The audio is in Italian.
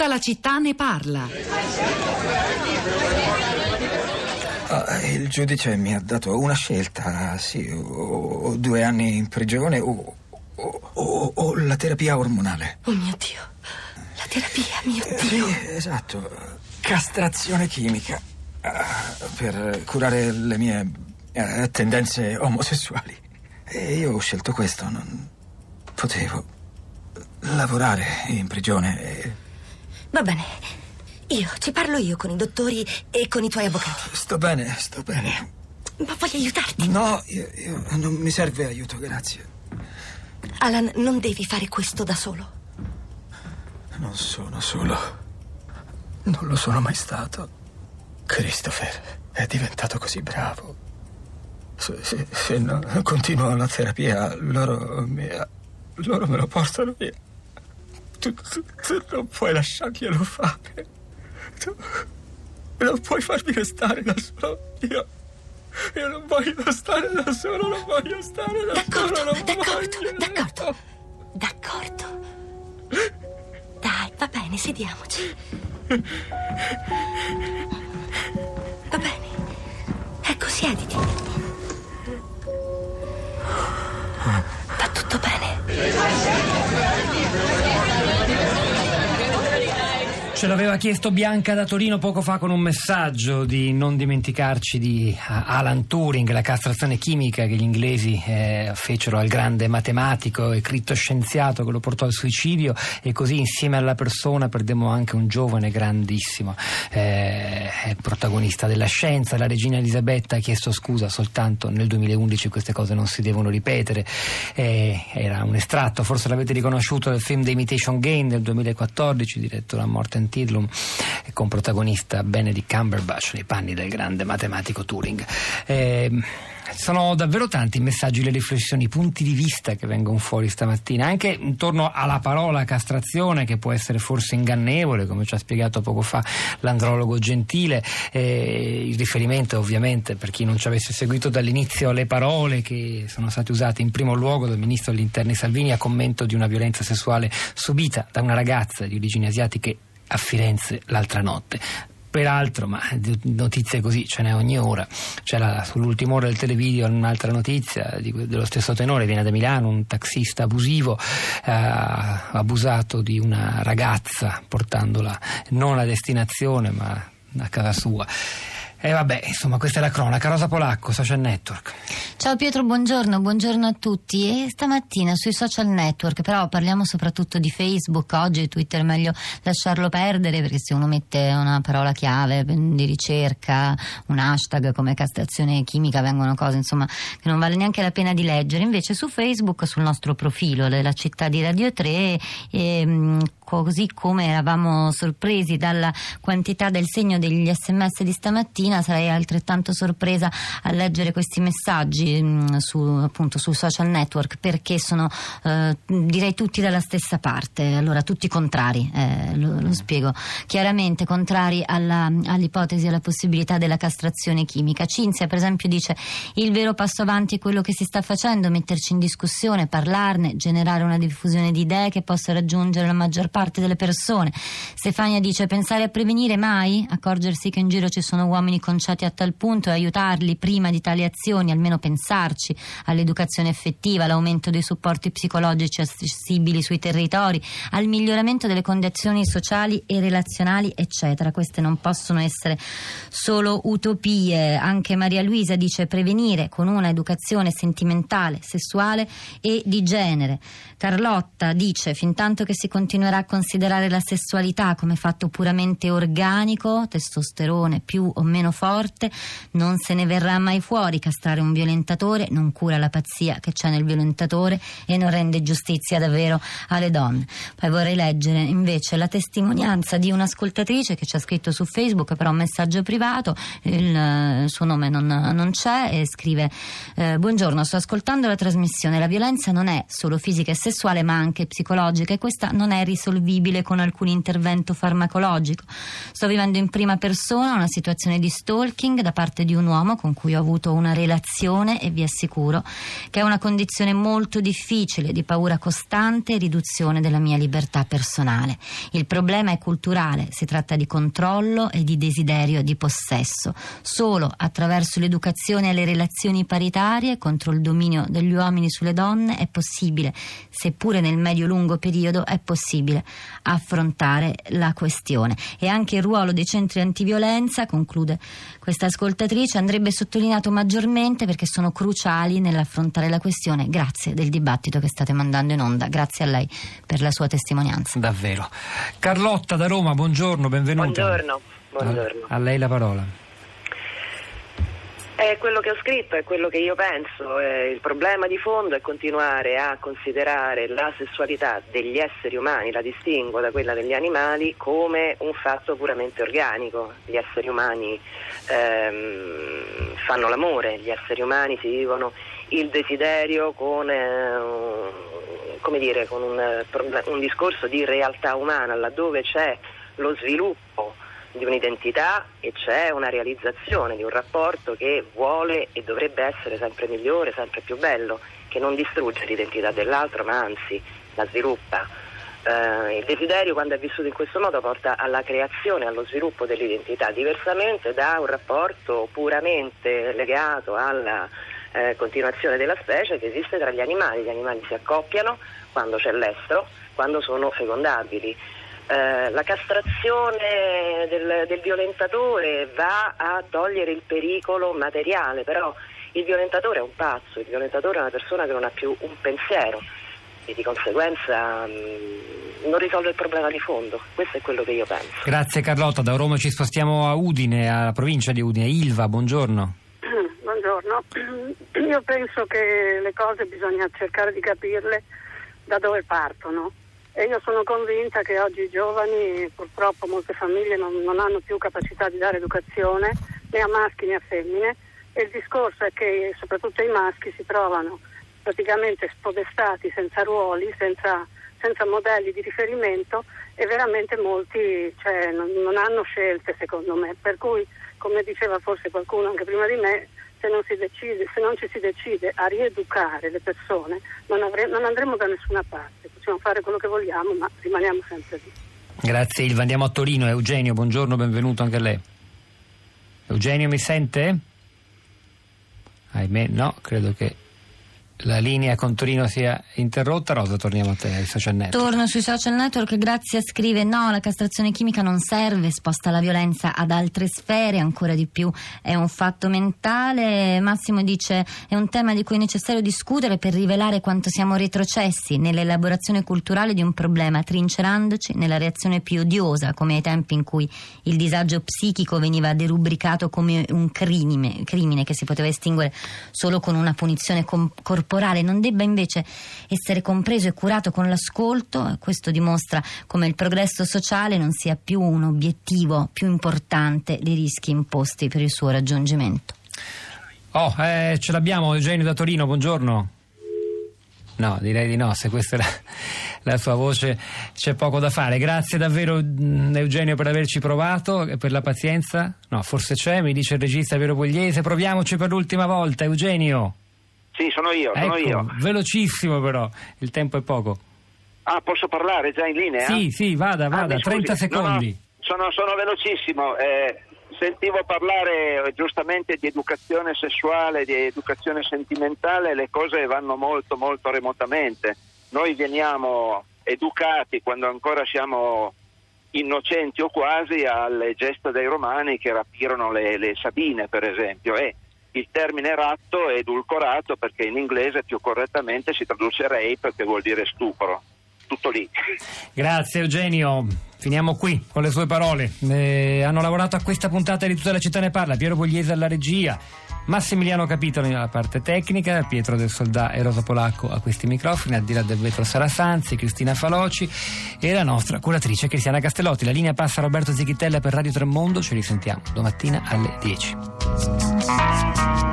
Tutta la città ne parla. Il giudice mi ha dato una scelta, sì, o 2 anni in prigione o la terapia ormonale. Oh mio Dio, la terapia, mio Dio. Esatto, castrazione chimica per curare le mie tendenze omosessuali. E io ho scelto questo, non potevo lavorare in prigione. Va bene, ci parlo io con i dottori e con i tuoi avvocati. Sto bene. Ma voglio aiutarti. No, io non mi serve aiuto, grazie. Alan, non devi fare questo da solo. Non sono solo. Non lo sono mai stato. Christopher è diventato così bravo. Se no, continuo la terapia, loro me lo portano via. Tu non puoi lasciarglielo fare. Tu non puoi farmi restare da solo. Io non voglio stare da solo, non voglio stare da d'accordo, solo. D'accordo. Dai, va bene, sediamoci. Va bene. Ecco, siediti. Va tutto bene. Ce l'aveva chiesto Bianca da Torino poco fa con un messaggio di non dimenticarci di Alan Turing, la castrazione chimica che gli inglesi fecero al grande matematico e crittoscienziato che lo portò al suicidio, e così insieme alla persona perdemmo anche un giovane grandissimo protagonista della scienza. La regina Elisabetta ha chiesto scusa soltanto nel 2011, queste cose non si devono ripetere. Era un estratto, forse l'avete riconosciuto, del film The Imitation Game del 2014, diretto da Morten Titolo, con protagonista Benedict Cumberbatch nei panni del grande matematico Turing. Sono davvero tanti i messaggi, le riflessioni, i punti di vista che vengono fuori stamattina, anche intorno alla parola castrazione, che può essere forse ingannevole, come ci ha spiegato poco fa l'andrologo Gentile. Il riferimento ovviamente, per chi non ci avesse seguito dall'inizio, alle parole che sono state usate in primo luogo dal ministro degli interni Salvini a commento di una violenza sessuale subita da una ragazza di origini asiatiche a Firenze l'altra notte. Peraltro, ma notizie così ce n'è ogni ora. C'è sull'ultima ora del televideo un'altra notizia dello stesso tenore. Viene da Milano un taxista abusivo, abusato di una ragazza portandola non a destinazione ma a casa sua. E vabbè, insomma, questa è la cronaca. Rosa Polacco, Social Network. Ciao Pietro, buongiorno a tutti. E stamattina sui social network, però parliamo soprattutto di Facebook. Oggi Twitter è meglio lasciarlo perdere, perché se uno mette una parola chiave di ricerca, un hashtag come castrazione chimica, vengono cose, insomma, che non vale neanche la pena di leggere. Invece su Facebook, sul nostro profilo della città di Radio 3, così come eravamo sorpresi dalla quantità del segno degli SMS di stamattina, sarei altrettanto sorpresa a leggere questi messaggi sui social network, perché sono direi tutti dalla stessa parte. Allora, tutti contrari, lo spiego chiaramente, contrari all'ipotesi e alla possibilità della castrazione chimica. Cinzia per esempio dice: il vero passo avanti è quello che si sta facendo, metterci in discussione, parlarne, generare una diffusione di idee che possa raggiungere la maggior parte delle persone. Stefania dice: pensare a prevenire mai, accorgersi che in giro ci sono uomini conciati a tal punto e aiutarli prima di tali azioni, almeno pensarci all'educazione effettiva, all'aumento dei supporti psicologici accessibili sui territori, al miglioramento delle condizioni sociali e relazionali, eccetera. Queste non possono essere solo utopie. Anche Maria Luisa dice: prevenire con una educazione sentimentale, sessuale e di genere. Carlotta dice: fintanto che si continuerà a considerare la sessualità come fatto puramente organico, testosterone più o meno forte, non se ne verrà mai fuori. Castrare un violentatore non cura la pazzia che c'è nel violentatore e non rende giustizia davvero alle donne. Poi vorrei leggere invece la testimonianza di un'ascoltatrice che ci ha scritto su Facebook, però un messaggio privato, il suo nome non c'è, e scrive: buongiorno, sto ascoltando la trasmissione. La violenza non è solo fisica e sessuale ma anche psicologica, e questa non è risolvibile risolvibile con alcun intervento farmacologico. Sto vivendo in prima persona una situazione di stalking da parte di un uomo con cui ho avuto una relazione e vi assicuro che è una condizione molto difficile, di paura costante e riduzione della mia libertà personale. Il problema è culturale, si tratta di controllo e di desiderio di possesso. Solo attraverso l'educazione alle relazioni paritarie contro il dominio degli uomini sulle donne è possibile, seppure nel medio-lungo periodo, è possibile affrontare la questione. E anche il ruolo dei centri antiviolenza, conclude questa ascoltatrice, andrebbe sottolineato maggiormente perché sono cruciali nell'affrontare la questione. Grazie del dibattito che state mandando in onda, grazie a lei per la sua testimonianza. Davvero. Carlotta da Roma, buongiorno, benvenuta. Buongiorno. A lei la parola. È quello che ho scritto, è quello che io penso. Il problema di fondo è continuare a considerare la sessualità degli esseri umani, la distingo da quella degli animali, come un fatto puramente organico. Gli esseri umani fanno l'amore, gli esseri umani si vivono il desiderio con un discorso di realtà umana, laddove c'è lo sviluppo di un'identità e c'è una realizzazione di un rapporto che vuole e dovrebbe essere sempre migliore, sempre più bello, che non distrugge l'identità dell'altro ma anzi la sviluppa. Il desiderio, quando è vissuto in questo modo, porta alla creazione, allo sviluppo dell'identità, diversamente da un rapporto puramente legato alla continuazione della specie che esiste tra gli animali. Gli animali si accoppiano quando c'è l'estro, quando sono fecondabili. La castrazione del violentatore va a togliere il pericolo materiale, però il violentatore è un pazzo, il violentatore è una persona che non ha più un pensiero e di conseguenza non risolve il problema di fondo. Questo è quello che io penso. Grazie Carlotta, da Roma ci spostiamo a Udine, alla provincia di Udine. Ilva, buongiorno. Buongiorno. Io penso che le cose bisogna cercare di capirle da dove partono. E io sono convinta che oggi i giovani, purtroppo molte famiglie non hanno più capacità di dare educazione né a maschi né a femmine, e il discorso è che soprattutto i maschi si trovano praticamente spodestati, senza ruoli, senza modelli di riferimento, e veramente molti non hanno scelte, secondo me, per cui, come diceva forse qualcuno anche prima di me, se non ci si decide a rieducare le persone non andremo da nessuna parte. Possiamo fare quello che vogliamo ma rimaniamo sempre lì. Grazie Ilva, andiamo a Torino. Eugenio, buongiorno, benvenuto anche a lei. Eugenio, mi sente? Ahimè no, credo che la linea con Torino sia interrotta. Rosa, torniamo a te, ai social network. Torno sui social network. Grazia scrive: no, la castrazione chimica non serve, sposta la violenza ad altre sfere, ancora di più è un fatto mentale. Massimo dice: è un tema di cui è necessario discutere per rivelare quanto siamo retrocessi nell'elaborazione culturale di un problema, trincerandoci nella reazione più odiosa, come ai tempi in cui il disagio psichico veniva derubricato come un crimine che si poteva estinguere solo con una punizione corporale. Non debba invece essere compreso e curato con l'ascolto. Questo dimostra come il progresso sociale non sia più un obiettivo, più importante dei rischi imposti per il suo raggiungimento. Ce l'abbiamo Eugenio da Torino, buongiorno. No, direi di no, se questa è la sua voce c'è poco da fare. Grazie davvero Eugenio per averci provato e per la pazienza. No, forse c'è, mi dice il regista Vero Pogliese, proviamoci per l'ultima volta. Eugenio. Sì, sono io. Velocissimo però, il tempo è poco. Ah, posso parlare già in linea? Sì, vada, 30 secondi. No, sono velocissimo. Sentivo parlare giustamente di educazione sessuale, di educazione sentimentale, le cose vanno molto, molto remotamente. Noi veniamo educati, quando ancora siamo innocenti o quasi, alle gesta dei romani che rapirono le Sabine, per esempio, il termine ratto è edulcorato perché in inglese più correttamente si traduce rape, che vuol dire stupro. Tutto lì. Grazie Eugenio, finiamo qui con le sue parole. Hanno lavorato a questa puntata di Tutta la città ne parla Piero Pugliese alla regia, Massimiliano Capitoli nella parte tecnica, Pietro del Soldà e Rosa Polacco a questi microfoni, al di là del vetro Sara Sanzi, Cristina Faloci e la nostra curatrice Cristiana Castellotti. La linea passa a Roberto Zichitella per Radio Tremondo, ci risentiamo domattina alle 10.